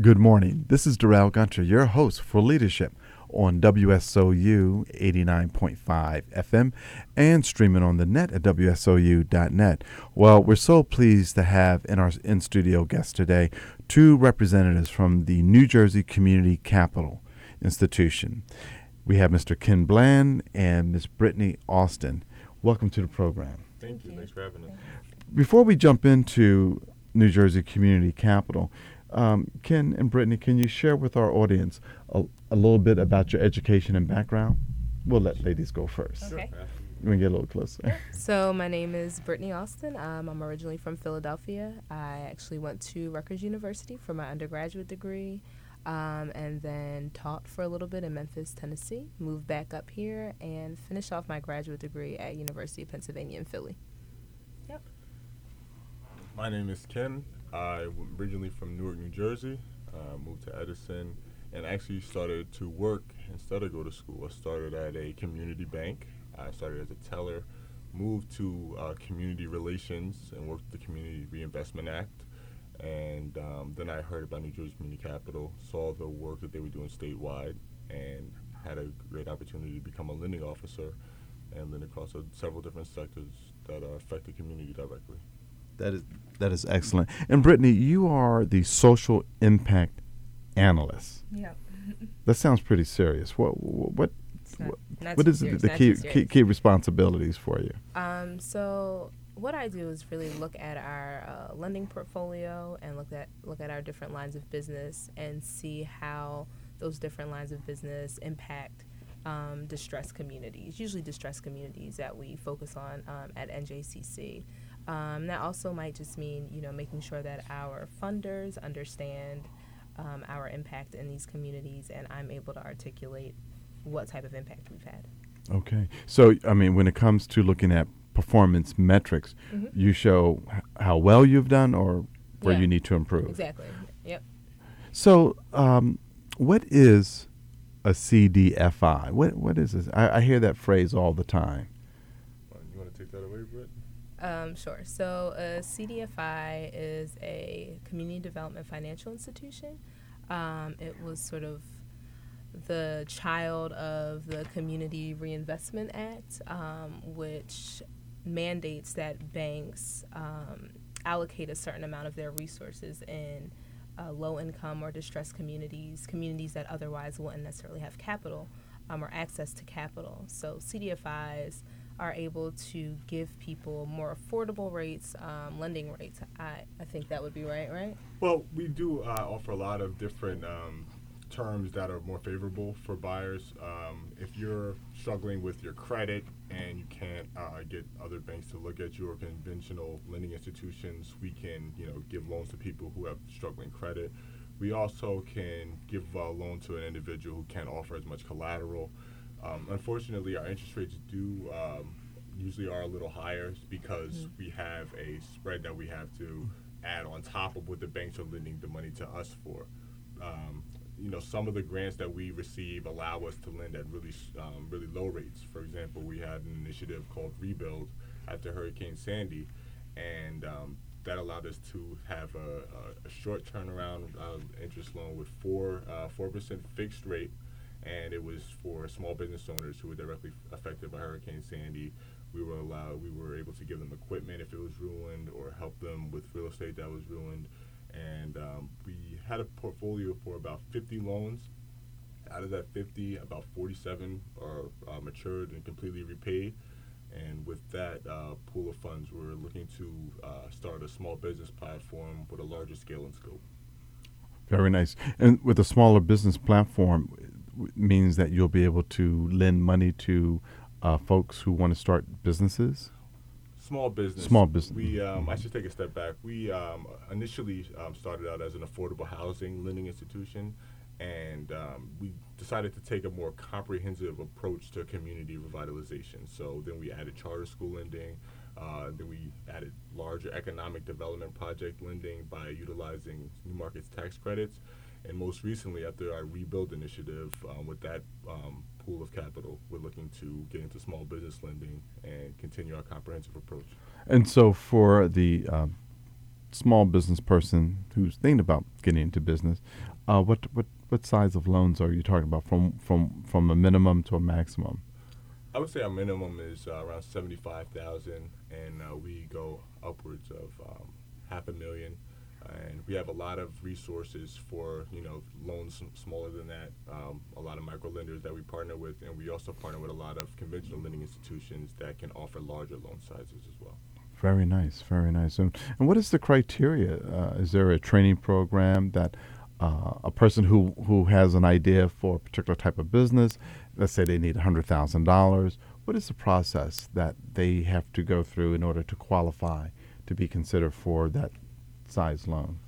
Good morning. This is Darrell Gunter, your host for Leadership on WSOU 89.5 FM and streaming on the net at WSOU.net. Well, we're so pleased to have in our in-studio guest today two representatives from the New Jersey Community Capital Institution. We have Mr. Ken Bland and Ms. Brittany Austin. Welcome to the program. Thank you. Thanks for having us. Before we jump into New Jersey Community Capital, Ken and Brittany, can you share with our audience a little bit about your education and background? We'll let ladies go first. Okay. We can get a little closer. So my name is Brittany Austin. I'm originally from Philadelphia. I actually went to Rutgers University for my undergraduate degree and then taught for a little bit in Memphis, Tennessee, moved back up here and finished off my graduate degree at University of Pennsylvania in Philly. Yep. My name is Ken. I'm originally from Newark, New Jersey, moved to Edison, and actually started to work instead of go to school. I started at a community bank. I started as a teller, moved to community relations, and worked the Community Reinvestment Act. And then I heard about New Jersey Community Capital, saw the work that they were doing statewide, and had a great opportunity to become a lending officer, and then across several different sectors that affect the community directly. That is excellent. And Brittany, you are the social impact analyst. Yeah. That sounds pretty serious. What is the key responsibilities for you? So what I do is really look at our lending portfolio and look at our different lines of business and see how those different lines of business impact distressed communities. Usually distressed communities that we focus on at NJCC. That also might just mean, making sure that our funders understand our impact in these communities, and I'm able to articulate what type of impact we've had. Okay. So, when it comes to looking at performance metrics, mm-hmm. you show how well you've done or where you need to improve. Exactly. Yep. So, what is a CDFI? What is this? I hear that phrase all the time. You want to take that away, Britt? Sure. So a CDFI is a community development financial institution. It was sort of the child of the Community Reinvestment Act, which mandates that banks allocate a certain amount of their resources in low-income or distressed communities that otherwise wouldn't necessarily have capital or access to capital. So CDFIs are able to give people more affordable rates, lending rates. I think that would be right? Well, we do offer a lot of different terms that are more favorable for buyers. If you're struggling with your credit and you can't get other banks to look at you or conventional lending institutions, we can give loans to people who have struggling credit. We also can give a loan to an individual who can't offer as much collateral. Unfortunately, our interest rates do usually are a little higher because mm-hmm. we have a spread that we have to add on top of what the banks are lending the money to us for. Some of the grants that we receive allow us to lend at really low rates. For example, we had an initiative called Rebuild after Hurricane Sandy, and that allowed us to have a short turnaround interest loan with 4% fixed rate. And it was for small business owners who were directly affected by Hurricane Sandy. We were able to give them equipment if it was ruined or help them with real estate that was ruined. And we had a portfolio for about 50 loans. Out of that 50, about 47 are matured and completely repaid. And with that pool of funds, we're looking to start a small business platform with a larger scale and scope. Very nice. And with a smaller business platform, means that you'll be able to lend money to folks who want to start businesses? Small business. We, I should take a step back. We initially started out as an affordable housing lending institution, and we decided to take a more comprehensive approach to community revitalization. So then we added charter school lending, then we added larger economic development project lending by utilizing New Markets Tax Credits. And most recently, after our Rebuild initiative, with that pool of capital, we're looking to get into small business lending and continue our comprehensive approach. And so for the small business person who's thinking about getting into business, what size of loans are you talking about from a minimum to a maximum? I would say our minimum is around $75,000, and we go upwards of $500,000. And we have a lot of resources for, you know, loans smaller than that, a lot of micro lenders that we partner with, and we also partner with a lot of conventional lending institutions that can offer larger loan sizes as well. Very nice, very nice. And what is the criteria? Is there a training program that a person who has an idea for a particular type of business, let's say they need $100,000, what is the process that they have to go through in order to qualify to be considered for that size loan?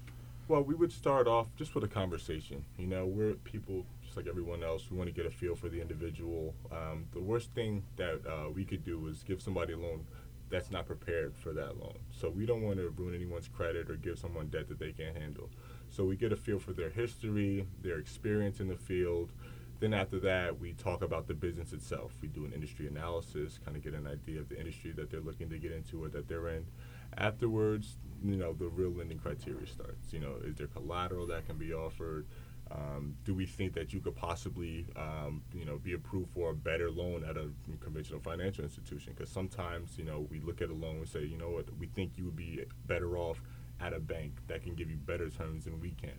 Well, we would start off just with a conversation. You know, we're people just like everyone else. We want to get a feel for the individual. The worst thing that we could do is give somebody a loan that's not prepared for that loan. So we don't want to ruin anyone's credit or give someone debt that they can't handle. So we get a feel for their history, their experience in the field. Then after that, we talk about the business itself. We do an industry analysis, kind of get an idea of the industry that they're looking to get into or that they're in. Afterwards, you know, the real lending criteria starts. You know, is there collateral that can be offered? Do we think that you could possibly, you know, be approved for a better loan at a conventional financial institution? Because sometimes, you know, we look at a loan and say, you know what, we think you would be better off at a bank that can give you better terms than we can.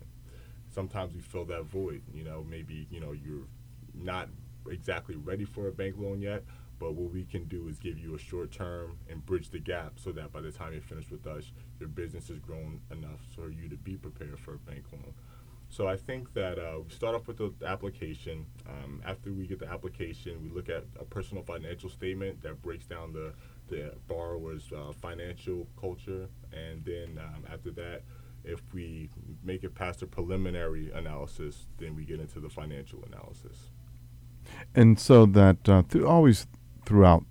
Sometimes we fill that void. You know, maybe, you know, you're not exactly ready for a bank loan yet, but what we can do is give you a short term and bridge the gap so that by the time you're finished with us, your business has grown enough for you to be prepared for a bank loan. So I think that we start off with the application. After we get the application, we look at a personal financial statement that breaks down the borrower's financial culture. And then after that, if we make it past the preliminary analysis, then we get into the financial analysis. And so that always throughout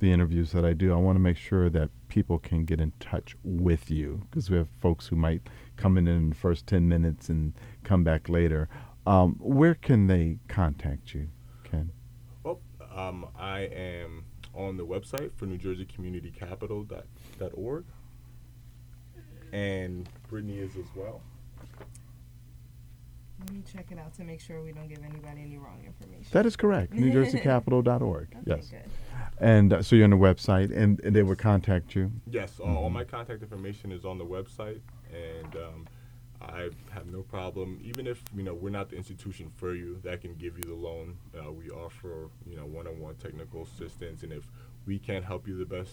the interviews that I do, I want to make sure that people can get in touch with you, because we have folks who might come in the first 10 minutes and come back later. Where can they contact you, Ken? Well, I am on the website for NewJerseyCommunityCapital.org, and Brittany is as well. Let me check it out to make sure we don't give anybody any wrong information. That is correct. NewJerseyCapital.org. Okay, yes. Good. And so you're on the website, and they would contact you? Yes. Mm-hmm. All my contact information is on the website, and I have no problem. Even if, you know, we're not the institution for you that can give you the loan, we offer, you know, one-on-one technical assistance, and if we can't help you the best,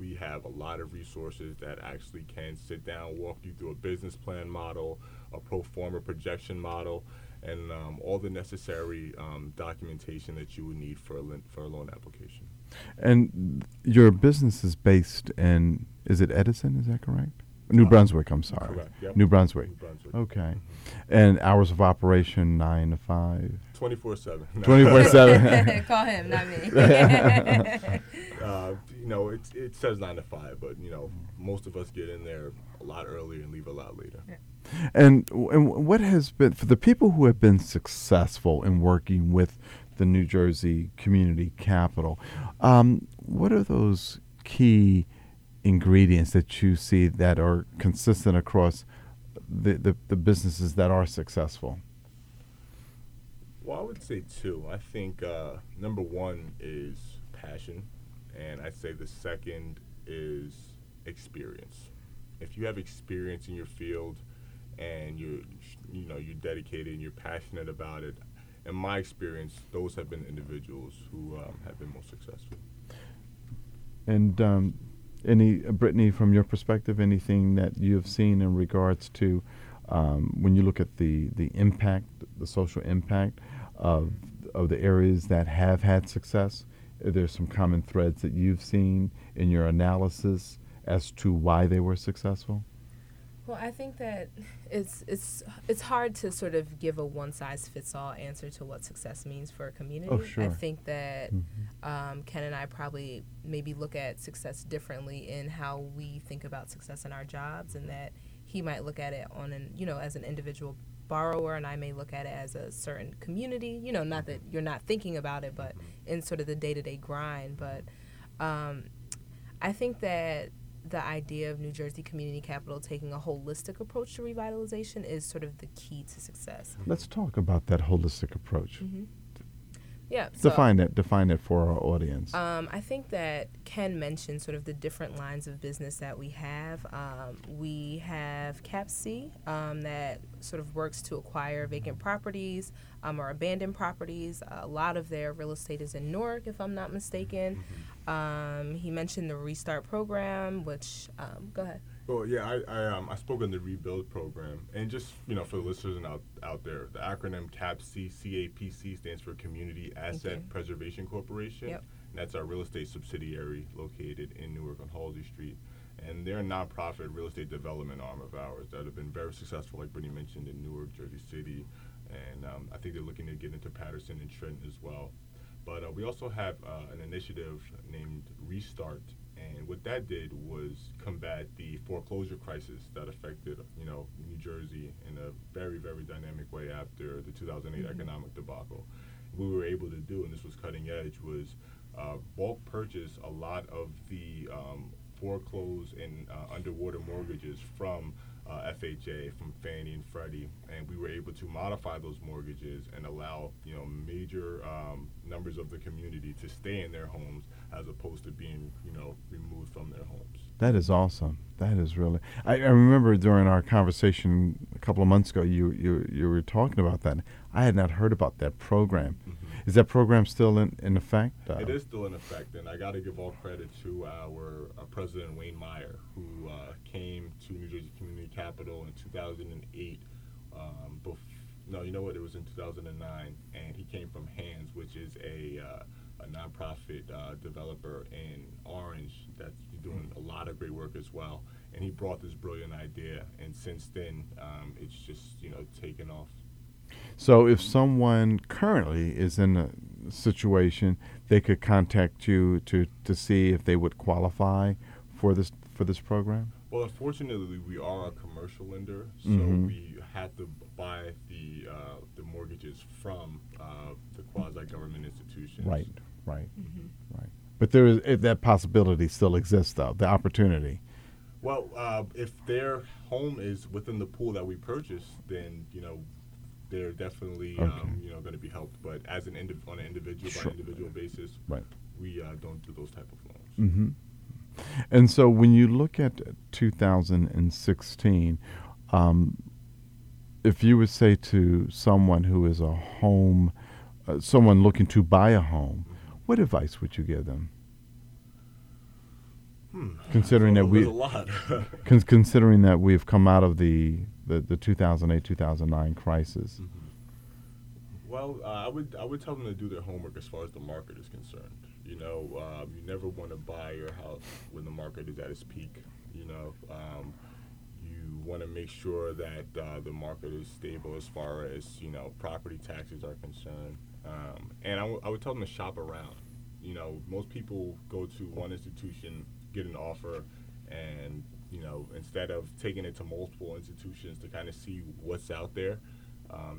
we have a lot of resources that actually can sit down, walk you through a business plan model, a pro forma projection model, and all the necessary documentation that you would need for a loan application. And your business is based in, is it Edison, is that correct? New Brunswick, I'm sorry. Correct, yep. New Brunswick. Okay. And hours of operation, 9 to 5? 24/7. 24/7. Call him, not me. You know, it says 9 to 5, but, you know, most of us get in there a lot earlier and leave a lot later. Yeah. And what has been, for the people who have been successful in working with the New Jersey Community Capital, what are those key ingredients that you see that are consistent across the businesses that are successful? Well, I would say two. I think number one is passion, and I'd say the second is experience. If you have experience in your field and you're dedicated and you're passionate about it, in my experience, those have been individuals who have been most successful. And Brittany, from your perspective, anything that you have seen in regards to when you look at the impact, the social impact of the areas that have had success? Are there some common threads that you've seen in your analysis as to why they were successful? Well, I think that it's hard to sort of give a one-size-fits-all answer to what success means for a community. Oh, sure. I think that Ken and I probably maybe look at success differently in how we think about success in our jobs, and that he might look at it on as an individual borrower, and I may look at it as a certain community. You know, not that you're not thinking about it, but in sort of the day-to-day grind. But I think that the idea of New Jersey Community Capital taking a holistic approach to revitalization is sort of the key to success. Let's talk about that holistic approach. Mm-hmm. Yeah. Define that for our audience. I think that Ken mentioned sort of the different lines of business that we have. We have CAPC that sort of works to acquire vacant properties or abandoned properties. A lot of their real estate is in Newark, if I'm not mistaken. Mm-hmm. He mentioned the Restart program, which go ahead. Well, yeah, I spoke on the Rebuild program, and just for the listeners out there, the acronym CAPC, CAPC stands for Community Asset Preservation Corporation, and that's our real estate subsidiary located in Newark on Halsey Street, and they're a nonprofit real estate development arm of ours that have been very successful, like Brittany mentioned, in Newark, Jersey City, and I think they're looking to get into Patterson and Trenton as well. But we also have an initiative named Restart. And what that did was combat the foreclosure crisis that affected, New Jersey in a very, very dynamic way after the 2008 economic debacle. What we were able to do, and this was cutting edge, was bulk purchase a lot of the foreclosed and underwater mortgages from FHA, from Fannie and Freddie, and we were able to modify those mortgages and allow major numbers of the community to stay in their homes as opposed to being removed from their homes. That is awesome. That is really. I remember during our conversation a couple of months ago, you were talking about that. I had not heard about that program. Mm-hmm. Is that program still in effect? It is still in effect, and I got to give all credit to our president, Wayne Meyer, who came to New Jersey Community Capital in 2008. It was in 2009, and he came from Hands, which is a nonprofit developer in Orange that's doing a lot of great work as well. And he brought this brilliant idea, and since then, it's just taken off. So if someone currently is in a situation, they could contact you to see if they would qualify for this program? Well, unfortunately, we are a commercial lender, so we had to buy the mortgages from the quasi-government institutions. Right, mm-hmm. Right. But there is that possibility still exists, though, the opportunity. Well, if their home is within the pool that we purchased, then, they're definitely, going to be helped. But as on an individual by individual basis, right. We don't do those type of loans. Mm-hmm. And so, when you look at 2016, if you would say to someone who is a home, someone looking to buy a home, what advice would you give them? Considering that we, a lot. Considering that we've come out of the 2008-2009 crisis. Mm-hmm. Well, I would tell them to do their homework as far as the market is concerned. You never want to buy your house when the market is at its peak. You want to make sure that the market is stable as far as property taxes are concerned. And I would tell them to shop around. Most people go to one institution, get an offer, and instead of taking it to multiple institutions to kind of see what's out there,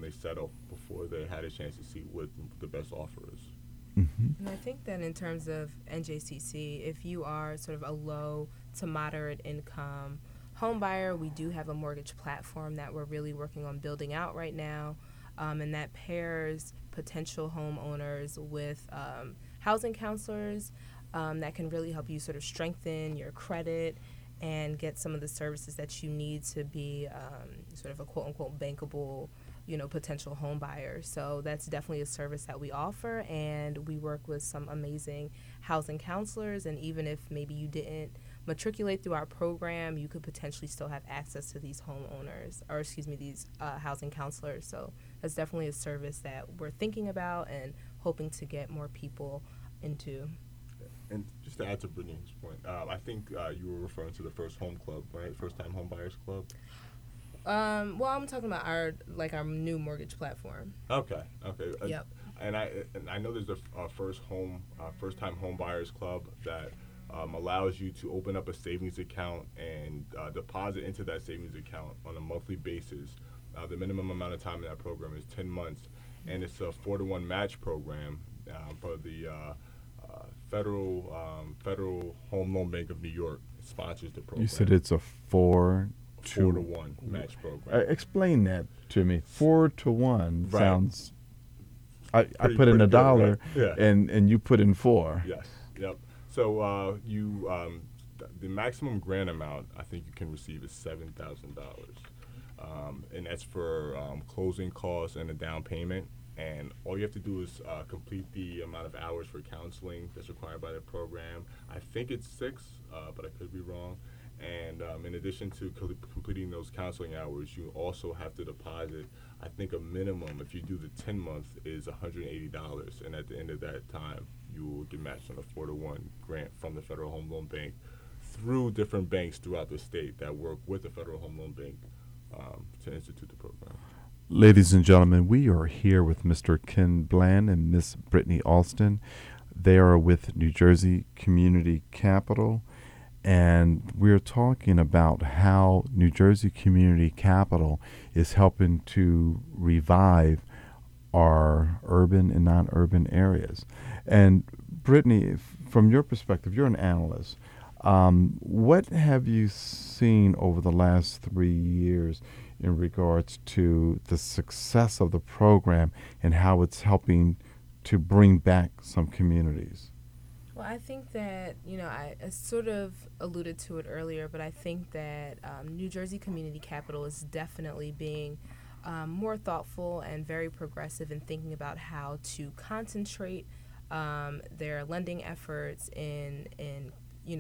they settle before they had a chance to see what the best offer is. Mm-hmm. And I think that in terms of NJCC, if you are sort of a low to moderate income home buyer, we do have a mortgage platform that we're really working on building out right now, and that pairs potential homeowners with housing counselors that can really help you sort of strengthen your credit and get some of the services that you need to be sort of a quote-unquote bankable, potential home buyer. So that's definitely a service that we offer, and we work with some amazing housing counselors, and even if maybe you didn't matriculate through our program, you could potentially still have access to these housing counselors. So that's definitely a service that we're thinking about and hoping to get more people into. And just to add to Brittany's point, I think you were referring to the First Home Club, right? First Time Home Buyers Club. Well, I'm talking about our new mortgage platform. Okay. Yep. And I know there's a First Time Home Buyers Club that allows you to open up a savings account and deposit into that savings account on a monthly basis. The minimum amount of time in that program is 10 months, and it's a 4-to-1 match program for the Federal Home Loan Bank of New York, sponsors the program. You said it's a 4-to-1 match program. Explain that to me. 4-to-1 right. Sounds. I put in $1, right? Yeah. and you put in 4. Yes. Yep. So you the maximum grant amount I think you can receive is $7,000, and that's for closing costs and a down payment. And all you have to do is complete the amount of hours for counseling that's required by the program. I think it's 6, but I could be wrong. And in addition to completing those counseling hours, you also have to deposit, I think a minimum, if you do the 10-month, is $180. And at the end of that time, you will get matched on a 4-to-1 grant from the Federal Home Loan Bank through different banks throughout the state that work with the Federal Home Loan Bank to institute the program. Ladies and gentlemen, we are here with Mr. Ken Bland and Miss Brittany Austin. They are with New Jersey Community Capital, and we're talking about how New Jersey Community Capital is helping to revive our urban and non-urban areas. And Brittany, from your perspective, you're an analyst. What have you seen over the last 3 years in regards to the success of the program and how it's helping to bring back some communities? Well, I think that, I sort of alluded to it earlier, but I think that New Jersey Community Capital is definitely being more thoughtful and very progressive in thinking about how to concentrate their lending efforts in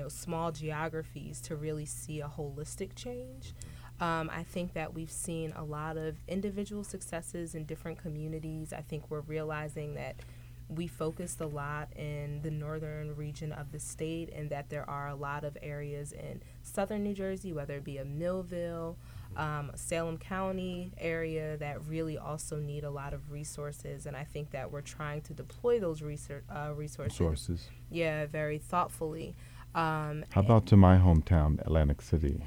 small geographies to really see a holistic change. I think that we've seen a lot of individual successes in different communities. I think we're realizing that we focused a lot in the northern region of the state and that there are a lot of areas in southern New Jersey, whether it be a Millville, Salem County area, that really also need a lot of resources. And I think that we're trying to deploy those resources. Yeah, very thoughtfully. How about to my hometown, Atlantic City?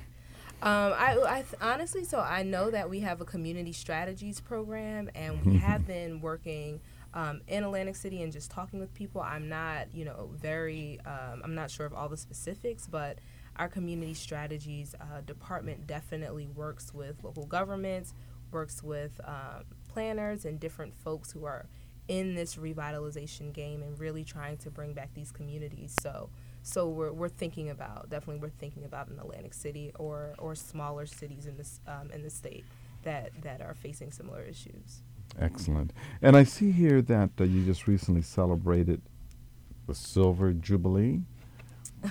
Honestly, so I know that we have a community strategies program, and we have been working in Atlantic City and just talking with people. I'm not, I'm not sure of all the specifics, but our community strategies department definitely works with local governments, works with planners and different folks who are in this revitalization game and really trying to bring back these communities. So we're thinking about an Atlantic City or smaller cities in the state that are facing similar issues. Excellent. And I see here that you just recently celebrated the Silver Jubilee.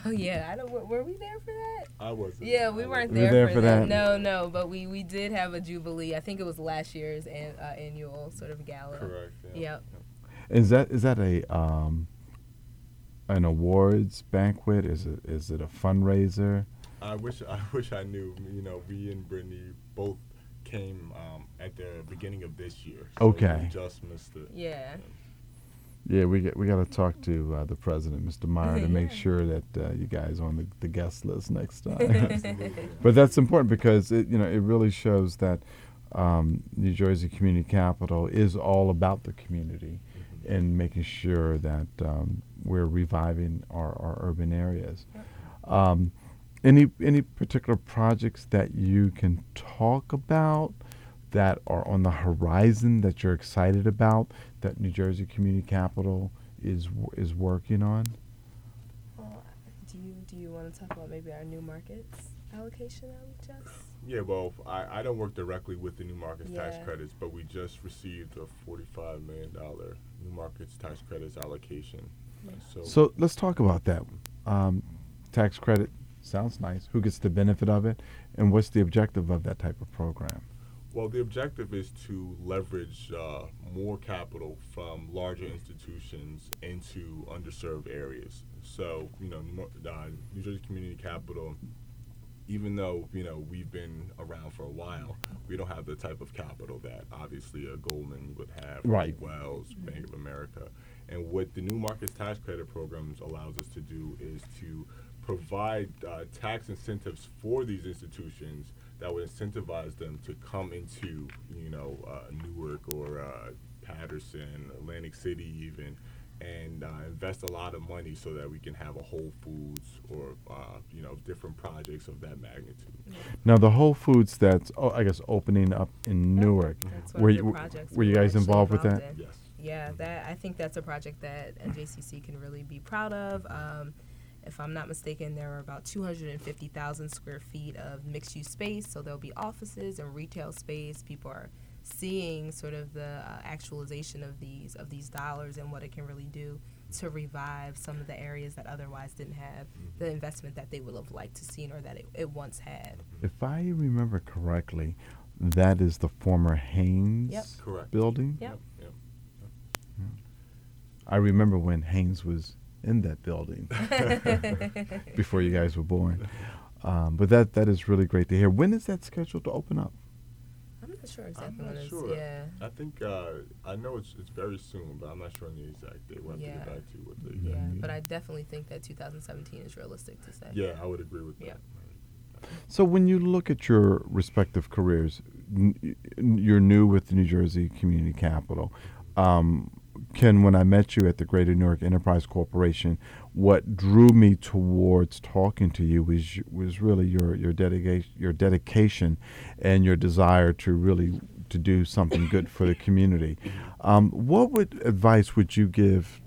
Oh yeah, I don't. Were we there for that? I wasn't. Yeah, we weren't there for that. No, but we did have a Jubilee. I think it was last year's annual sort of gala. Correct. Yeah. Yep. Is that a an awards banquet? Is it a fundraiser? I wish I knew. We and Brittany both came at the beginning of this year. So okay. We just missed it. Yeah. Yeah, we got to talk to the president, Mr. Meyer, to make sure that you guys are on the guest list next time. But that's important because it really shows that New Jersey Community Capital is all about the community. And making sure that we're reviving our urban areas. Any particular projects that you can talk about that are on the horizon that you're excited about that New Jersey Community Capital is working on? Well, do you want to talk about maybe our new markets allocation that we just? Yeah, well, I don't work directly with the New Markets Tax Credits, but we just received a $45 million New Markets Tax Credits allocation. Yeah. So let's talk about that. Tax credit sounds nice. Who gets the benefit of it, and what's the objective of that type of program? Well, the objective is to leverage more capital from larger institutions into underserved areas. So, New Jersey Community Capital, even though, we've been around for a while, we don't have the type of capital that obviously a Goldman would have, right. Wells, Bank of America. And what the New Markets Tax Credit programs allows us to do is to provide tax incentives for these institutions that would incentivize them to come into, Newark or Patterson, Atlantic City even, and invest a lot of money so that we can have a Whole Foods or, different projects of that magnitude. Now, the Whole Foods that's, opening up in Newark, were you guys involved with that? In. Yes. Yeah, that I think that's a project that NJCC can really be proud of. If I'm not mistaken, there are about 250,000 square feet of mixed-use space, so there'll be offices and retail space. People are seeing sort of the actualization of these dollars and what it can really do to revive some of the areas that otherwise didn't have the investment that they would have liked to seen or that it once had. If I remember correctly, that is the former Haynes building? Yep. I remember when Haynes was in that building before you guys were born. But that is really great to hear. When is that scheduled to open up? I'm not sure exactly when it is. Yeah. I think I know it's very soon, but I'm not sure on the exact date. We'll have to get back to you with the exact date. But I definitely think that 2017 is realistic to say. Yeah, I would agree with that. So when you look at your respective careers, you're new with the New Jersey Community Capital. Ken, when I met you at the Greater Newark Enterprise Corporation, what drew me towards talking to you was really your dedication, and your desire to do something good for the community. What advice would you give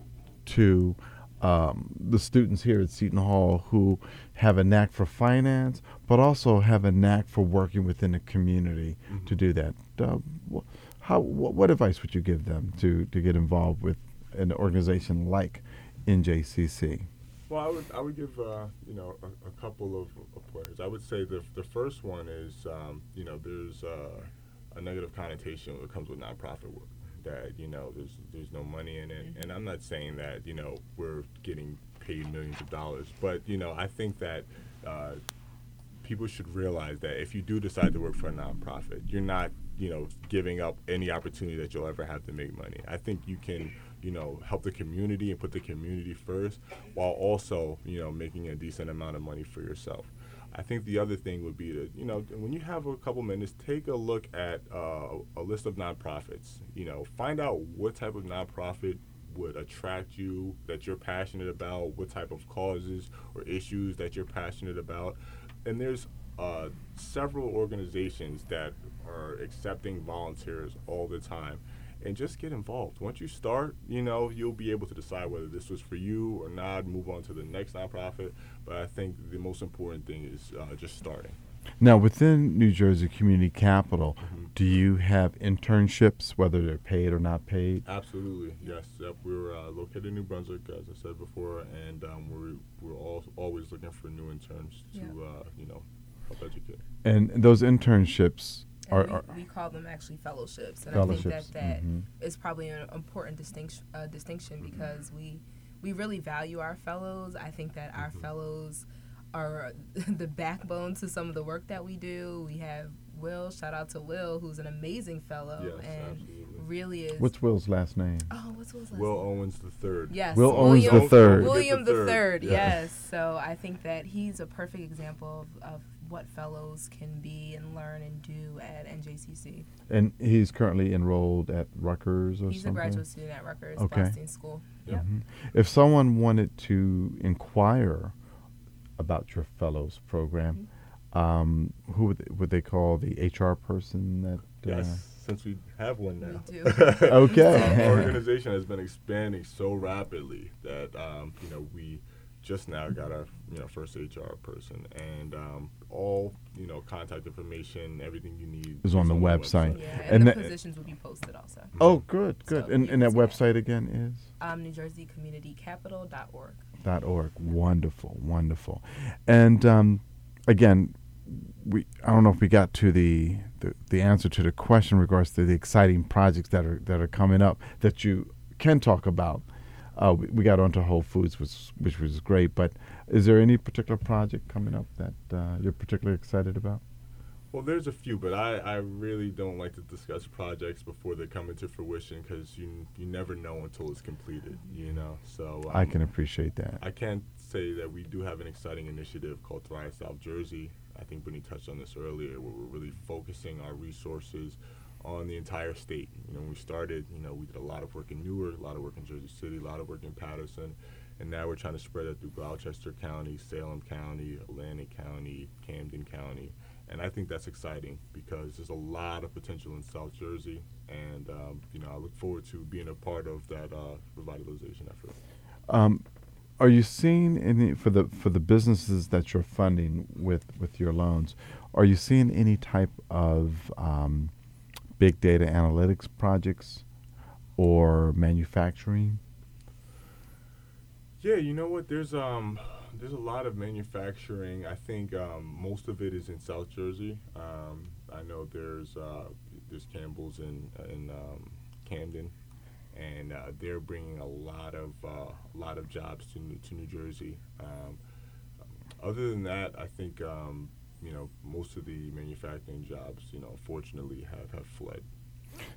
to the students here at Seton Hall who have a knack for finance, but also have a knack for working within the community to do that? What advice would you give them to get involved with an organization like NJCC? Well, I would give a couple of pointers. I would say the first one is there's a negative connotation that comes with nonprofit work, that there's no money in it, and I'm not saying that we're getting paid millions of dollars, but I think that people should realize that if you do decide to work for a nonprofit, you're not giving up any opportunity that you'll ever have to make money. I think you can, help the community and put the community first while also, making a decent amount of money for yourself. I think the other thing would be to, when you have a couple minutes, take a look at a list of nonprofits. Find out what type of nonprofit would attract you, that you're passionate about, what type of causes or issues that you're passionate about. And there's several organizations that are accepting volunteers all the time, and just get involved. Once you start, you'll be able to decide whether this was for you or not, move on to the next nonprofit. But I think the most important thing is just starting. Now, within New Jersey Community Capital, do you have internships, whether they're paid or not paid? Absolutely, yes. We're located in New Brunswick, as I said before, and we're always looking for new interns to help educate. And those internships we call them actually fellowships, and I think that is probably an important distinction because we really value our fellows. I think that our fellows are the backbone to some of the work that we do. We have Will, shout out to Will, who's an amazing fellow, really is. What's Will's last name? Will Owens the Third. Yes. Will Owens the Third. William the Third. Yes. So I think that he's a perfect example of what fellows can be and learn and do at NJCC. And he's currently enrolled at Rutgers or something? He's a graduate student at Rutgers, Boston School. Yep. If someone wanted to inquire about your fellows program, who would they call the HR person that... Yes, since we have one now. We do. Our organization has been expanding so rapidly that, we... just now got our first HR person, and all contact information, everything you need is on the website. Yeah, and the positions will be posted also. Oh, good. So and that website again is NewJerseyCommunityCapital.org. .org, wonderful. And again, I don't know if we got to the answer to the question in regards to the exciting projects that are coming up that you can talk about. We got onto Whole Foods, which was great. But is there any particular project coming up that you're particularly excited about? Well, there's a few, but I really don't like to discuss projects before they come into fruition because you never know until it's completed. So I can appreciate that. I can say that we do have an exciting initiative called Thrive South Jersey. I think Brittany touched on this earlier, where we're really focusing our resources on the entire state. You know, when we started, you know, we did a lot of work in Newark, a lot of work in Jersey City, a lot of work in Patterson, and now we're trying to spread it through Gloucester County, Salem County, Atlantic County, Camden County, and I think that's exciting because there's a lot of potential in South Jersey, and you know, I look forward to being a part of that revitalization effort. Are you seeing any for the businesses that you're funding with your loans? Are you seeing any type of big data analytics projects or manufacturing? Yeah, you know what? There's a lot of manufacturing. I think most of it is in South Jersey. I know there's Campbell's in Camden, and they're bringing a lot of jobs to New Jersey. Other than that, I think you know, most of the manufacturing jobs, you know, unfortunately have fled.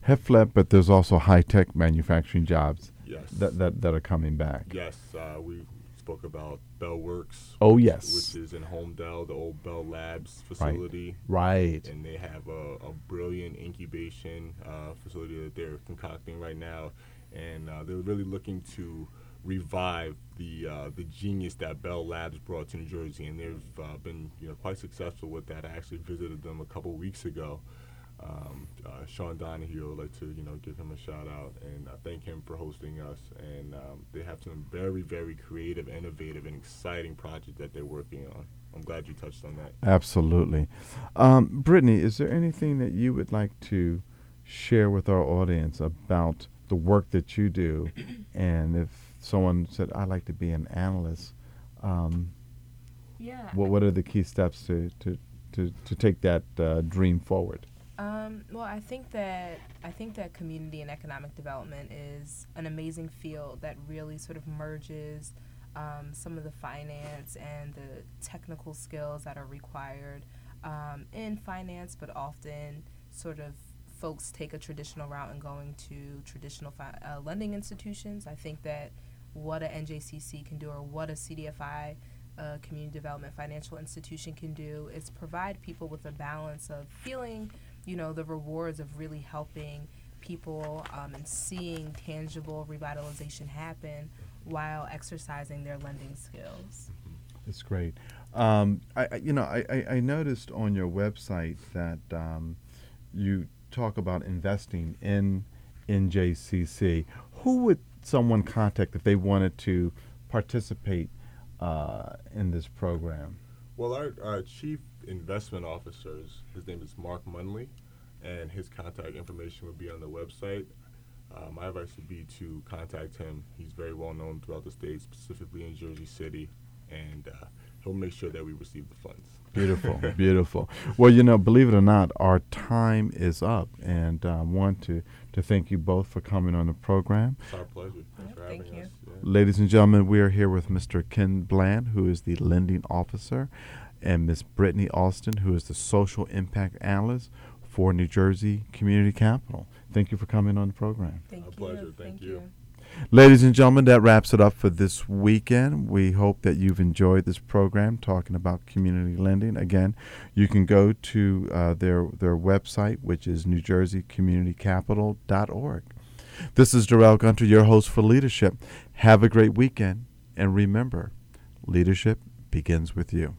Have fled, but there's also high-tech manufacturing jobs. Yes. That are coming back. Yes, we spoke about Bell Works. Oh, yes. Which is in Holmdel, the old Bell Labs facility. Right. And they have a brilliant incubation facility that they're concocting right now, and they're really looking to revive the genius that Bell Labs brought to New Jersey, and they've been, you know, quite successful with that. I actually visited them a couple weeks ago. Sean Donahue, I'd like to, you know, give him a shout out and thank him for hosting us. And they have some very, very creative, innovative, and exciting projects that they're working on. I'm glad you touched on that. Absolutely. Brittany, is there anything that you would like to share with our audience about the work that you do? And if someone said, I'd like to be an analyst, what are the key steps to take that dream forward? Well, I think that community and economic development is an amazing field that really sort of merges some of the finance and the technical skills that are required in finance, but often sort of folks take a traditional route and going to traditional lending institutions. I think that what a NJCC can do, or what a CDFI, community development financial institution, can do, is provide people with a balance of feeling, you know, the rewards of really helping people and seeing tangible revitalization happen while exercising their lending skills. That's great. I noticed on your website that you talk about investing in NJCC. Who would someone contact if they wanted to participate in this program? Well, our chief investment officer, his name is Mark Munley, and his contact information would be on the website. My advice would be to contact him. He's very well known throughout the state, specifically in Jersey City, and he'll make sure that we receive the funds. Beautiful, beautiful. Well, you know, believe it or not, our time is up, and I want to thank you both for coming on the program. It's our pleasure. Thanks for having us. Yeah. Ladies and gentlemen, we are here with Mr. Ken Bland, who is the lending officer, and Ms. Brittany Austin, who is the social impact analyst for New Jersey Community Capital. Thank you for coming on the program. Thank you. Pleasure. Thank you. Ladies and gentlemen, that wraps it up for this weekend. We hope that you've enjoyed this program talking about community lending. Again, you can go to their website, which is newjerseycommunitycapital.org. This is Darrell Gunter, your host for Leadership. Have a great weekend, and remember, leadership begins with you.